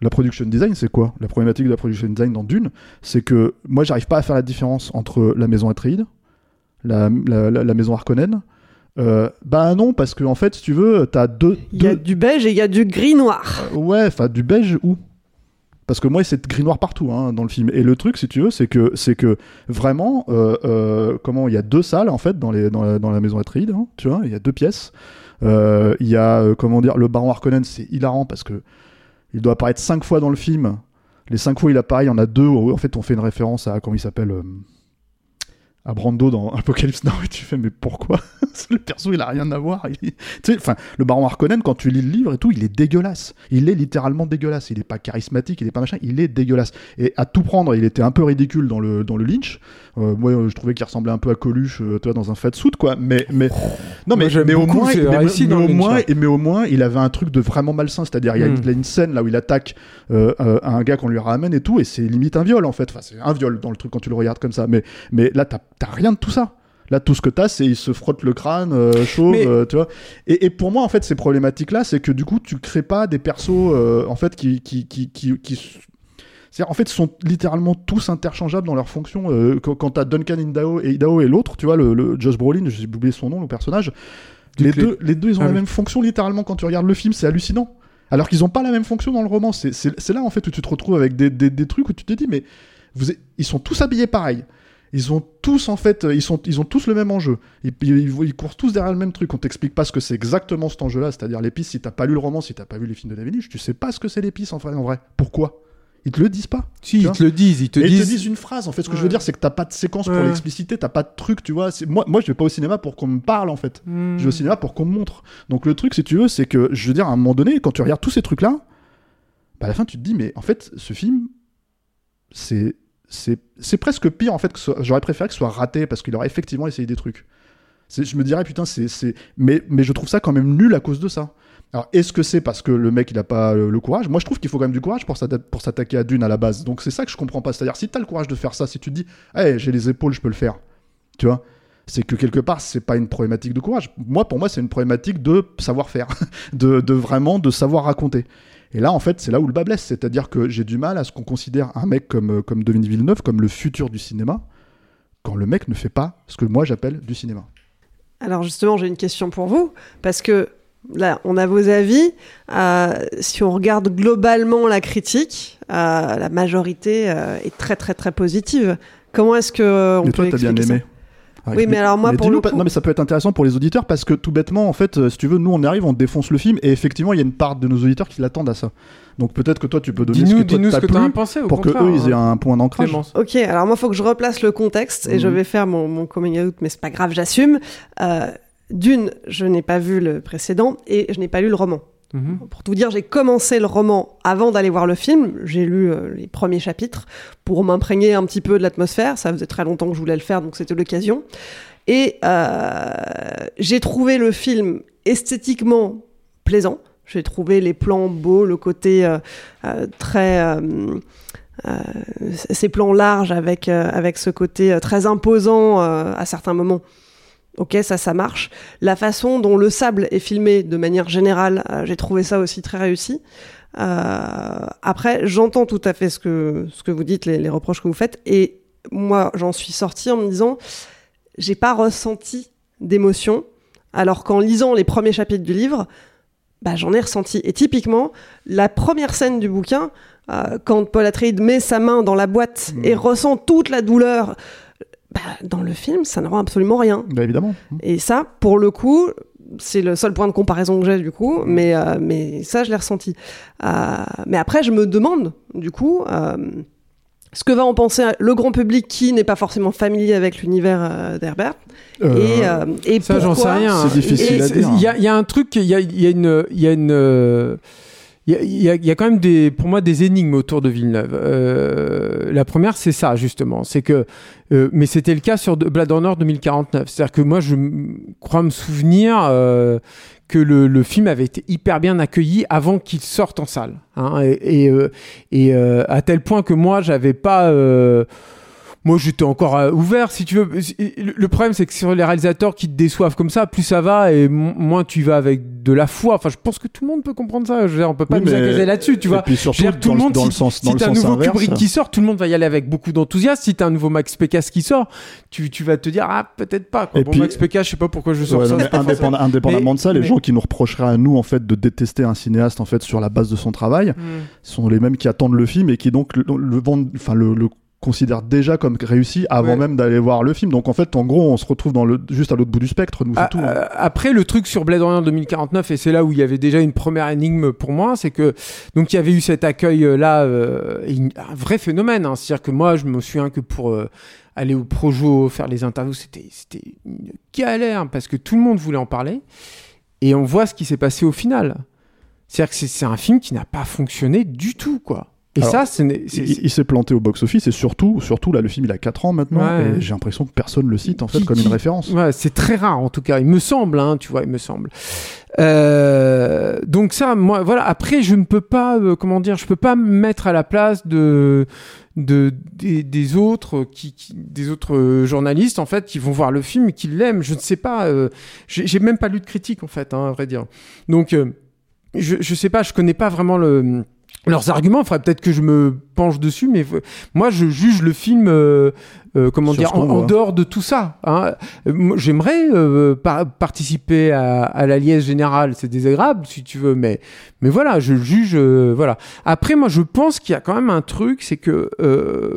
La production design, c'est quoi ? La problématique de la production design dans Dune, c'est que moi, j'arrive pas à faire la différence entre la maison Atreides, la maison Harkonnen. Bah non, parce que en fait, si tu veux, t'as deux... Il y a du beige et il y a du gris-noir. Ouais, enfin, du beige où ? Parce que moi, c'est gris-noir partout hein, dans le film. Et le truc, si tu veux, c'est que vraiment, comment, il y a deux salles en fait dans la maison Atreides, hein, tu vois, il y a deux pièces. Il y a comment dire, le baron Harkonnen, c'est hilarant parce que il doit apparaître 5 fois dans le film. Les 5 fois il apparaît, il y en a 2. Où, en fait, on fait une référence à comment il s'appelle. À Brando dans Apocalypse Now, et tu fais mais pourquoi le perso il a rien à voir, enfin le baron Harkonnen quand tu lis le livre et tout il est dégueulasse, il est littéralement dégueulasse, il est pas charismatique, il est pas machin, il est dégueulasse et à tout prendre il était un peu ridicule dans le Lynch, moi je trouvais qu'il ressemblait un peu à Coluche toi dans un fatsuit quoi, mais non mais moi, mais au moins il avait un truc de vraiment malsain, c'est-à-dire il y a une scène là où il attaque un gars qu'on lui ramène et tout et c'est limite un viol en fait, enfin c'est un viol dans le truc quand tu le regardes comme ça, mais là t'as rien de tout ça. Là, tout ce que t'as, c'est il se frotte le crâne, chauve, mais... tu vois. Et pour moi, en fait, ces problématiques-là, c'est que du coup, tu crées pas des persos, en fait, qui... C'est-à-dire, en fait, ils sont littéralement tous interchangeables dans leur fonction. Quand t'as Duncan Idaho et l'autre, tu vois, le Josh Brolin, j'ai oublié son nom, le personnage. Les deux, ils ont la même fonction, littéralement, quand tu regardes le film, c'est hallucinant. Alors qu'ils ont pas la même fonction dans le roman. C'est là, en fait, où tu te retrouves avec des trucs où tu te dis, mais ils sont tous habillés pareil. Ils ont tous, en fait, ils ont tous le même enjeu. Ils courent tous derrière le même truc. On t'explique pas ce que c'est exactement cet enjeu-là, c'est-à-dire l'épice. Si t'as pas lu le roman, si t'as pas vu les films de David Lynch, tu sais pas ce que c'est l'épice, en vrai. Pourquoi ? Ils te le disent pas. Si, ils te le disent. Ils te disent une phrase. En fait, ce que je veux dire, c'est que t'as pas de séquence pour l'expliciter, t'as pas de truc, tu vois. Moi, je vais pas au cinéma pour qu'on me parle, en fait. Je vais au cinéma pour qu'on me montre. Donc, le truc, si tu veux, c'est que, je veux dire, à un moment donné, quand tu regardes tous ces trucs-là, bah, à la fin, tu te dis, mais en fait, ce film, c'est presque pire en fait, j'aurais préféré que ce soit raté parce qu'il aurait effectivement essayé des trucs. Je me dirais putain mais je trouve ça quand même nul à cause de ça. Alors est-ce que c'est parce que le mec il a pas le courage ? Moi je trouve qu'il faut quand même du courage pour s'attaquer à Dune à la base. Donc c'est ça que je comprends pas, c'est-à-dire si t'as le courage de faire ça, si tu te dis hey, j'ai les épaules je peux le faire, tu vois ? C'est que quelque part c'est pas une problématique de courage. Moi pour moi c'est une problématique de savoir faire, de vraiment de savoir raconter. Et là, en fait, c'est là où le bas blesse. C'est-à-dire que j'ai du mal à ce qu'on considère un mec comme Denis Villeneuve, comme le futur du cinéma, quand le mec ne fait pas ce que moi j'appelle du cinéma. Alors justement, j'ai une question pour vous, parce que là, on a vos avis. Si on regarde globalement la critique, la majorité est très, très, très positive. Comment est-ce qu'on peut expliquer ça ? Mais toi, t'as bien aimé. Oui, mais alors moi, pour le coup... Non, mais ça peut être intéressant pour les auditeurs, parce que tout bêtement, en fait, si tu veux, nous, on arrive, on défonce le film, et effectivement, il y a une part de nos auditeurs qui l'attendent à ça. Donc peut-être que toi, tu peux donner ce que t'as pensé, pour que eux, ils aient un point d'ancrage. Clémence. Ok, alors moi, il faut que je replace le contexte, et je vais faire mon coming out, mais c'est pas grave, j'assume. D'une, je n'ai pas vu le précédent, et je n'ai pas lu le roman. Pour tout dire, j'ai commencé le roman avant d'aller voir le film. J'ai lu les premiers chapitres pour m'imprégner un petit peu de l'atmosphère. Ça faisait très longtemps que je voulais le faire, donc c'était l'occasion. Et j'ai trouvé le film esthétiquement plaisant. J'ai trouvé les plans beaux, le côté très... ces plans larges avec ce côté très imposant à certains moments. Ok, ça marche. La façon dont le sable est filmé de manière générale, j'ai trouvé ça aussi très réussi. Après, j'entends tout à fait ce que vous dites, les reproches que vous faites, et moi, j'en suis sortie en me disant, j'ai pas ressenti d'émotion, alors qu'en lisant les premiers chapitres du livre, bah, j'en ai ressenti. Et typiquement, la première scène du bouquin, quand Paul Atreides met sa main dans la boîte et ressent toute la douleur, dans le film, ça ne rend absolument rien. Bah, évidemment. Et ça, pour le coup, c'est le seul point de comparaison que j'ai du coup, mais ça, je l'ai ressenti. Mais après, je me demande, du coup... ce que va en penser le grand public qui n'est pas forcément familier avec l'univers d'Herbert. Et ça, pourquoi... j'en sais rien. C'est difficile à dire. Il y a un truc, il y a quand même des, pour moi, des énigmes autour de Villeneuve. La première, c'est ça justement, c'est que, mais c'était le cas sur Blade Runner 2049. C'est-à-dire que moi, je crois me souvenir que le film avait été hyper bien accueilli avant qu'il sorte en salle, hein, et à tel point que moi, j'avais pas. Moi, j'étais encore ouvert, si tu veux. Le problème, c'est que sur les réalisateurs qui te déçoivent comme ça, plus ça va et moins tu vas avec de la foi. Enfin, je pense que tout le monde peut comprendre ça. Je veux dire, on peut pas nous agacer là-dessus, tu vois. Et puis surtout, dans le sens inverse. Si t'as un nouveau Kubrick qui sort, tout le monde va y aller avec beaucoup d'enthousiasme. Si t'as un nouveau Max Pécasse qui sort, tu vas te dire, ah, peut-être pas, quoi. Et bon, puis, Max Pécasse, je sais pas pourquoi je sors ça. Indépendamment de ça, les gens qui nous reprocheraient à nous, en fait, de détester un cinéaste, en fait, sur la base de son travail, sont les mêmes qui attendent le film et qui, donc, le considère déjà comme réussi avant même d'aller voir le film. Donc en fait, en gros, on se retrouve juste à l'autre bout du spectre. Nous, c'est tout. Après, le truc sur Blade Runner 2049, et c'est là où il y avait déjà une première énigme pour moi, c'est que donc il y avait eu cet accueil là, un vrai phénomène. Hein. C'est-à-dire que moi, je me souviens que pour aller au Projo faire les interviews, c'était une galère parce que tout le monde voulait en parler. Et on voit ce qui s'est passé au final. C'est-à-dire que c'est un film qui n'a pas fonctionné du tout, quoi. Et alors, ça, il s'est planté au box-office et surtout là, le film il a 4 ans maintenant et j'ai l'impression que personne le cite en fait comme une référence. Ouais, c'est très rare en tout cas, il me semble, hein, tu vois, il me semble. Donc ça, moi, voilà. Après, je ne peux pas, je peux pas me mettre à la place des autres des autres journalistes en fait qui vont voir le film et qui l'aiment. Je ne sais pas, j'ai même pas lu de critique en fait, hein, à vrai dire. Donc je sais pas, je connais pas vraiment leurs arguments. Il faudrait peut-être que je me penche dessus, mais moi je juge le film en dehors de tout ça, hein. J'aimerais participer à la liesse générale, c'est désagréable si tu veux, mais voilà, je juge voilà. Après, moi je pense qu'il y a quand même un truc, c'est que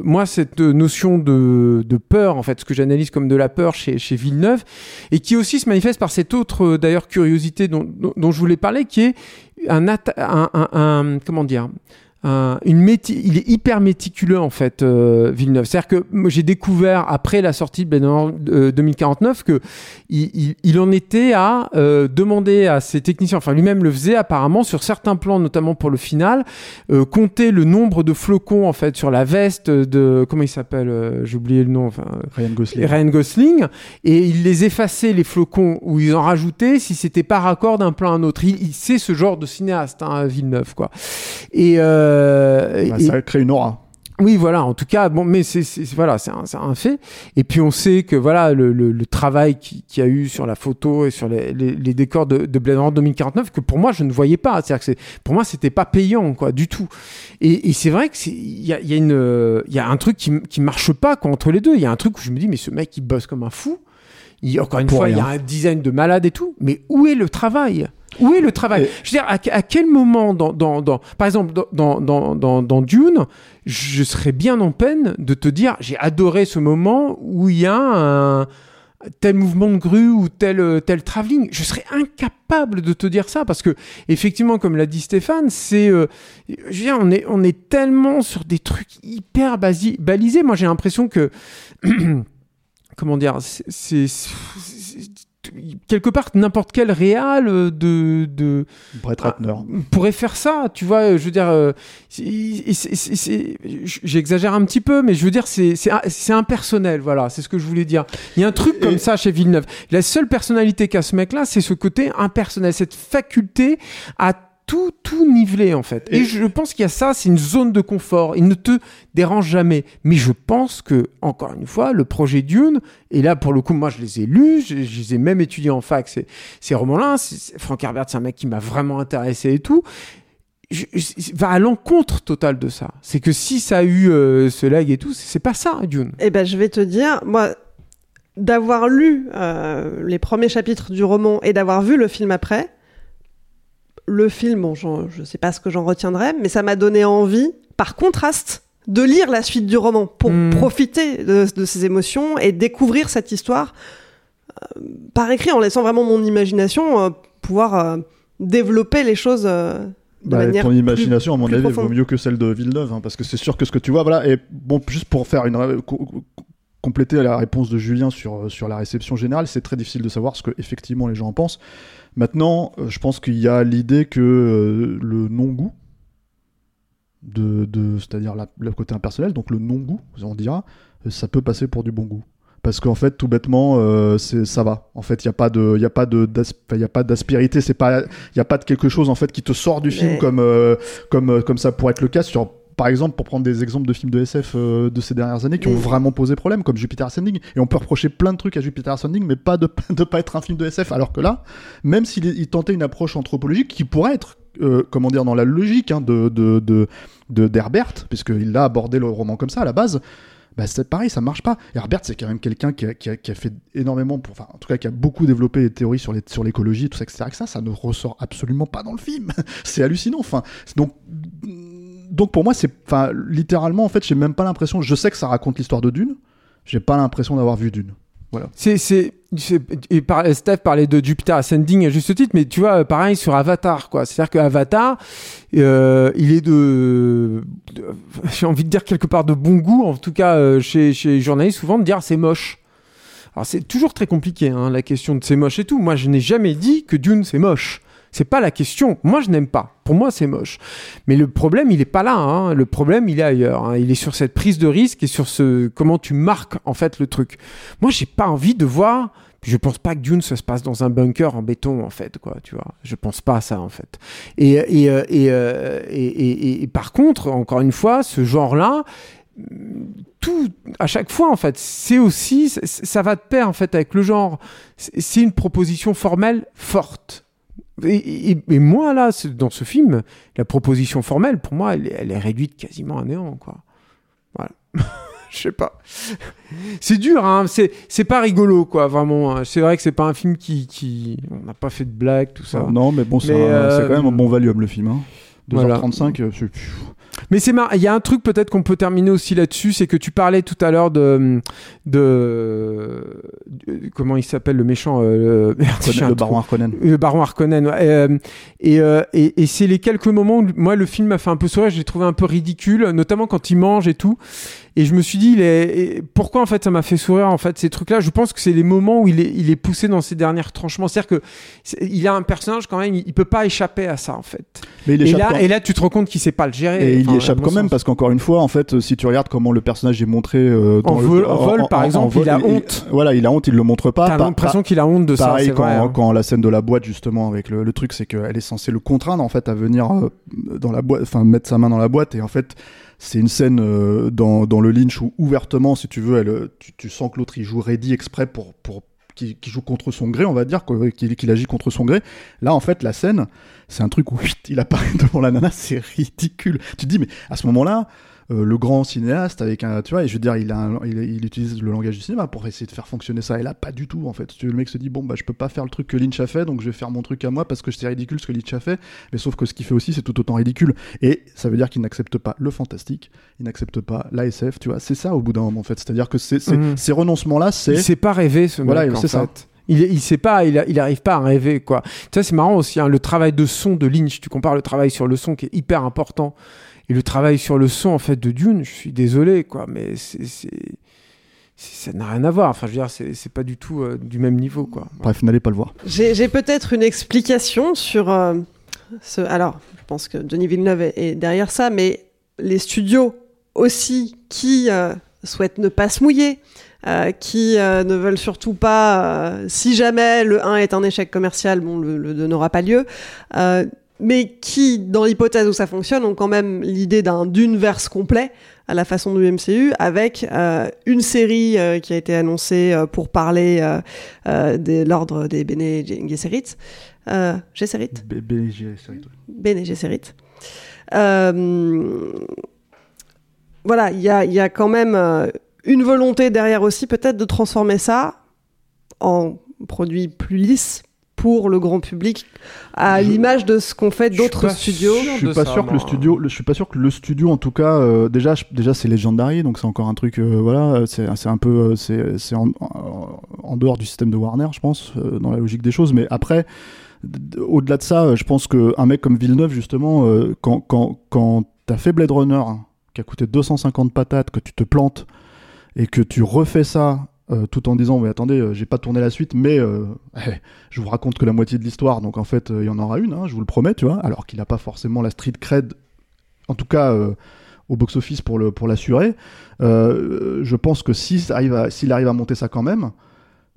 moi cette notion de peur en fait, ce que j'analyse comme de la peur chez Villeneuve, et qui aussi se manifeste par cette autre d'ailleurs curiosité dont je voulais parler, qui est il est hyper méticuleux en fait, Villeneuve. C'est-à-dire que moi, j'ai découvert après la sortie de Blade Runner 2049 que il en était à demander à ses techniciens, enfin lui-même le faisait apparemment sur certains plans, notamment pour le final, compter le nombre de flocons en fait sur la veste de comment il s'appelle, j'ai oublié le nom, Ryan Gosling, et il les effaçait, les flocons, ou ils en rajoutaient si c'était par accord d'un plan à un autre. C'est ce genre de cinéaste, hein, Villeneuve, quoi. Et ça crée une aura. Oui, voilà. En tout cas, bon, mais c'est un fait. Et puis on sait que voilà le travail qu'il y a eu sur la photo et sur les décors de Blade Runner 2049, que pour moi je ne voyais pas. C'est-à-dire que pour moi c'était pas payant, quoi, du tout. Et c'est vrai que il y a un truc qui marche pas, quoi, entre les deux. Il y a un truc où je me dis mais ce mec il bosse comme un fou. Encore une fois, il y a un design de malade et tout. Mais où est le travail ? Où est le travail ? Je veux dire, à quel moment, par exemple, dans Dune, je serais bien en peine de te dire, j'ai adoré ce moment où il y a tel mouvement de grue ou tel travelling. Je serais incapable de te dire ça parce que, effectivement, comme l'a dit Stéphane, c'est, je veux dire, on est tellement sur des trucs hyper balisés. Moi, j'ai l'impression que, comment dire, c'est quelque part, n'importe quel réal de Brett Ratner pourrait faire ça, tu vois. Je veux dire, j'exagère un petit peu, mais je veux dire, c'est impersonnel, voilà, c'est ce que je voulais dire. Il y a un truc comme ça chez Villeneuve. La seule personnalité qu'a ce mec-là, c'est ce côté impersonnel, cette faculté à tout niveler en fait. Et je pense qu'il y a ça, c'est une zone de confort. Il ne te dérange jamais. Mais je pense que, encore une fois, le projet Dune, et là pour le coup, moi je les ai lus, je les ai même étudiés en fac, ces romans-là. Frank Herbert, c'est un mec qui m'a vraiment intéressé et tout. Va à l'encontre totale de ça. C'est que si ça a eu ce lag et tout, c'est pas ça, Dune. Eh ben, je vais te dire, moi, d'avoir lu les premiers chapitres du roman et d'avoir vu le film après, le film, bon, je sais pas ce que j'en retiendrai, mais ça m'a donné envie, par contraste, de lire la suite du roman pour profiter de ces émotions et découvrir cette histoire par écrit, en laissant vraiment mon imagination pouvoir développer les choses ton imagination, à mon avis, vaut mieux que celle de Villeneuve, hein, parce que c'est sûr que ce que tu vois, voilà. Et bon, juste pour faire compléter la réponse de Julien sur la réception générale, c'est très difficile de savoir ce que effectivement les gens en pensent. Maintenant, je pense qu'il y a l'idée que le non-goût, c'est-à-dire le côté impersonnel, donc le non-goût, on dira, ça peut passer pour du bon goût. Parce qu'en fait, tout bêtement, ça va. En fait, il n'y a pas d'aspérité, il n'y a pas de quelque chose en fait, qui te sort du film comme ça pourrait être le cas sur... Par exemple, pour prendre des exemples de films de SF de ces dernières années qui ont vraiment posé problème, comme Jupiter Ascending. Et on peut reprocher plein de trucs à Jupiter Ascending, mais pas de ne pas être un film de SF. Alors que là, même s'il tentait une approche anthropologique qui pourrait être, dans la logique d'Herbert, puisqu'il a abordé le roman comme ça à la base, bah c'est pareil, ça marche pas. Et Herbert, c'est quand même quelqu'un qui a fait énormément, qui a beaucoup développé les théories sur l'écologie, et tout ça, etc. Ça ne ressort absolument pas dans le film. C'est hallucinant. Donc pour moi, c'est, littéralement, en fait, j'ai même pas l'impression. Je sais que ça raconte l'histoire de Dune. J'ai pas l'impression d'avoir vu Dune. Voilà. Steph parlait de Jupiter Ascending à juste titre, mais tu vois, pareil sur Avatar, quoi. C'est-à-dire que Avatar, il est de j'ai envie de dire quelque part de bon goût, en tout cas chez les journalistes, souvent de dire c'est moche. Alors c'est toujours très compliqué, hein, la question de c'est moche et tout. Moi, je n'ai jamais dit que Dune c'est moche. C'est pas la question. Moi, je n'aime pas. Pour moi, c'est moche. Mais le problème, il est pas là. Hein. Le problème, il est ailleurs. Hein. Il est sur cette prise de risque et sur comment tu marques en fait le truc. Moi, j'ai pas envie de voir. Je pense pas que Dune ça se passe dans un bunker en béton en fait, quoi. Tu vois. Je pense pas à ça en fait. Et par contre, encore une fois, ce genre-là. Tout à chaque fois en fait c'est aussi ça va de pair en fait avec le genre, c'est une proposition formelle forte et moi là dans ce film la proposition formelle pour moi elle est réduite quasiment à néant, quoi. Voilà. Je sais pas, c'est dur, hein. C'est pas rigolo, quoi, vraiment. C'est vrai que c'est pas un film qui on n'a pas fait de blagues, tout ça, non, mais bon, c'est quand même un bon valium, le film, hein. 2h35, voilà. Mais c'est marrant, il y a un truc peut-être qu'on peut terminer aussi là-dessus, c'est que tu parlais tout à l'heure de comment il s'appelle le méchant, le baron Harkonnen. Le baron Harkonnen, ouais. Et c'est les quelques moments où moi le film m'a fait un peu sourire, je l'ai trouvé un peu ridicule, notamment quand il mange et tout. Et je me suis dit pourquoi en fait ça m'a fait sourire en fait ces trucs-là. Je pense que c'est les moments où il est poussé dans ses derniers retranchements. C'est-à-dire qu'il a un personnage quand même, il peut pas échapper à ça en fait. Mais et là tu te rends compte qu'il sait pas le gérer. Et il y échappe quand même parce qu'encore une fois en fait si tu regardes comment le personnage est montré dans le vol, par exemple, il a honte. Il a honte, il le montre pas. T'as l'impression qu'il a honte de ça. Pareil quand la scène de la boîte justement avec le truc, c'est qu'elle est censée le contraindre en fait à venir dans la boîte, enfin mettre sa main dans la boîte et en fait. C'est une scène dans le Lynch où ouvertement, si tu veux, tu sens que l'autre il joue ready exprès pour qu'il joue contre son gré, on va dire, qu'il agit contre son gré. Là, en fait, la scène, c'est un truc où il apparaît devant la nana, c'est ridicule. Tu te dis, mais à ce moment-là, le grand cinéaste avec un, tu vois, et je veux dire, il utilise le langage du cinéma pour essayer de faire fonctionner ça. Et là, pas du tout, en fait. Le mec se dit, bon, bah, je peux pas faire le truc que Lynch a fait, donc je vais faire mon truc à moi parce que c'est ridicule ce que Lynch a fait. Mais sauf que ce qu'il fait aussi, c'est tout autant ridicule. Et ça veut dire qu'il n'accepte pas le fantastique, il n'accepte pas l'ASF, tu vois. C'est ça, au bout d'un moment, en fait. C'est-à-dire que ces renoncements-là, c'est. Il sait pas rêver, ce mec. Voilà, c'est ça. Il sait pas, il arrive pas à rêver, quoi. Ça, c'est marrant aussi, hein, le travail de son de Lynch. Tu compares le travail sur le son qui est hyper important. Et le travail sur le son, en fait, de Dune, je suis désolé, quoi, mais ça n'a rien à voir. Enfin, je veux dire, c'est pas du tout du même niveau, quoi. Bref, n'allez pas le voir. J'ai peut-être une explication sur Alors, je pense que Denis Villeneuve est derrière ça, mais les studios aussi qui souhaitent ne pas se mouiller, qui ne veulent surtout pas... si jamais le 1 est un échec commercial, bon, le 2 n'aura pas lieu... mais qui, dans l'hypothèse où ça fonctionne, ont quand même l'idée d'un Duneverse complet à la façon du MCU, avec une série qui a été annoncée pour parler de l'ordre des Bene Gesserit. Bene Gesserit. Voilà, il y a quand même une volonté derrière aussi peut-être de transformer ça en produit plus lisse, pour le grand public, à l'image de ce qu'ont fait d'autres studios. Je suis pas sûr que le studio, en tout cas, déjà c'est Legendary, donc c'est encore un truc, voilà, c'est un peu en dehors du système de Warner, je pense, dans la logique des choses. Mais après, au-delà de ça, je pense que un mec comme Villeneuve, justement, quand t'as fait Blade Runner, hein, qui a coûté 250 patates, que tu te plantes et que tu refais ça. Tout en disant mais attendez, j'ai pas tourné la suite, mais je vous raconte que la moitié de l'histoire, donc en fait il y en aura une, hein, je vous le promets, tu vois, alors qu'il a pas forcément la street cred, en tout cas au box office pour l'assurer. Je pense que s'il arrive à monter ça quand même,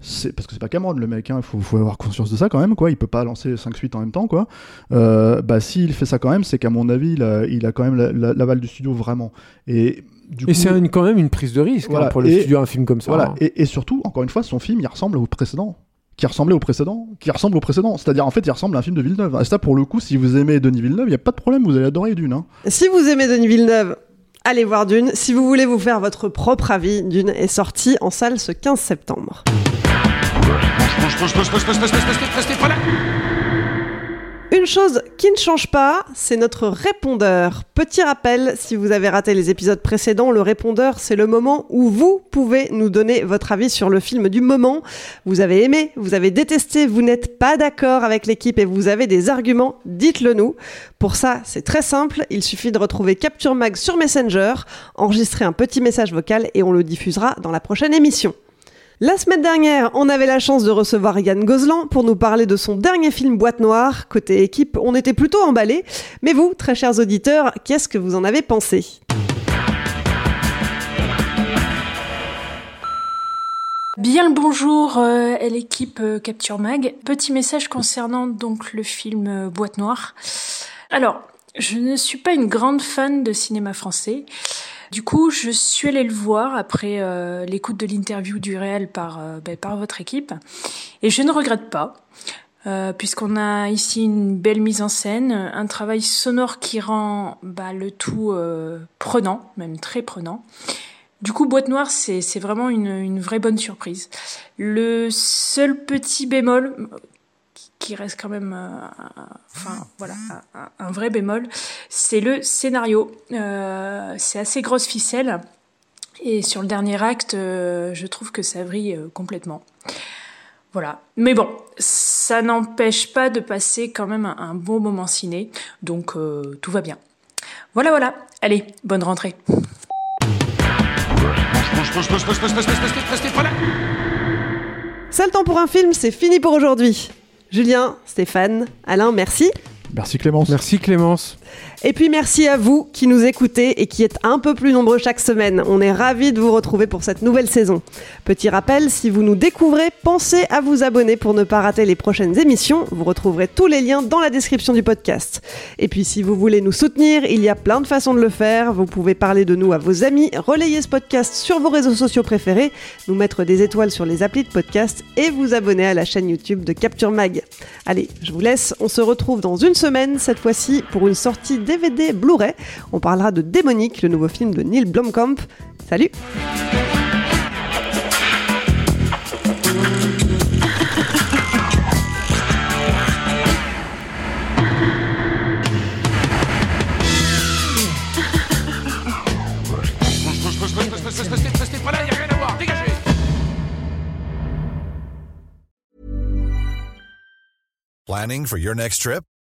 c'est parce que c'est pas Cameron le mec, hein, faut avoir conscience de ça quand même, quoi. Il peut pas lancer 5 suites en même temps, quoi. Bah s'il fait ça quand même, c'est qu'à mon avis il a quand même l'aval du studio vraiment. Et du coup, c'est quand même une prise de risque, voilà, hein, pour le studio, un film comme ça. Voilà, hein. Et surtout, encore une fois, son film, il ressemble au précédent, qui ressemblait au précédent. C'est-à-dire, en fait, il ressemble à un film de Villeneuve. Et ça, pour le coup, si vous aimez Denis Villeneuve, il n'y a pas de problème, vous allez adorer Dune. Hein. Si vous aimez Denis Villeneuve, allez voir Dune. Si vous voulez vous faire votre propre avis, Dune est sortie en salle ce 15 septembre. Une chose qui ne change pas, c'est notre répondeur. Petit rappel, si vous avez raté les épisodes précédents, le répondeur, c'est le moment où vous pouvez nous donner votre avis sur le film du moment. Vous avez aimé, vous avez détesté, vous n'êtes pas d'accord avec l'équipe et vous avez des arguments, dites-le nous. Pour ça, c'est très simple, il suffit de retrouver Capture Mag sur Messenger, enregistrer un petit message vocal et on le diffusera dans la prochaine émission. La semaine dernière, on avait la chance de recevoir Yann Gozlan pour nous parler de son dernier film Boîte Noire. Côté équipe, on était plutôt emballés. Mais vous, très chers auditeurs, qu'est-ce que vous en avez pensé ? Bien le bonjour à l'équipe Capture Mag. Petit message concernant donc le film Boîte Noire. Alors, je ne suis pas une grande fan de cinéma français. Du coup, je suis allée le voir après l'écoute de l'interview du réel par votre équipe. Et je ne regrette pas, puisqu'on a ici une belle mise en scène, un travail sonore qui rend le tout prenant, même très prenant. Du coup, Boîte Noire, c'est vraiment une vraie bonne surprise. Le seul petit bémol, qui reste quand même un vrai bémol, c'est le scénario. C'est assez grosse ficelle, et sur le dernier acte, je trouve que ça vrille complètement. Voilà. Mais bon, ça n'empêche pas de passer quand même un bon moment ciné, donc tout va bien. Voilà. Allez, bonne rentrée. C'est le temps pour un film, c'est fini pour aujourd'hui. Julien, Stéphane, Alain, merci. Merci Clémence. Merci Clémence. Et puis merci à vous qui nous écoutez et qui êtes un peu plus nombreux chaque semaine. On est ravis de vous retrouver pour cette nouvelle saison. Petit rappel, si vous nous découvrez, pensez à vous abonner pour ne pas rater les prochaines émissions. Vous retrouverez tous les liens dans la description du podcast. Et puis si vous voulez nous soutenir, il y a plein de façons de le faire. Vous pouvez parler de nous à vos amis, relayer ce podcast sur vos réseaux sociaux préférés, nous mettre des étoiles sur les applis de podcast et vous abonner à la chaîne YouTube de Capture Mag. Allez, je vous laisse. On se retrouve dans une semaine, cette fois-ci pour une sortie DVD Blu-ray. On parlera de Démonique, le nouveau film de Neil Blomkamp. Salut. Planning for your next trip?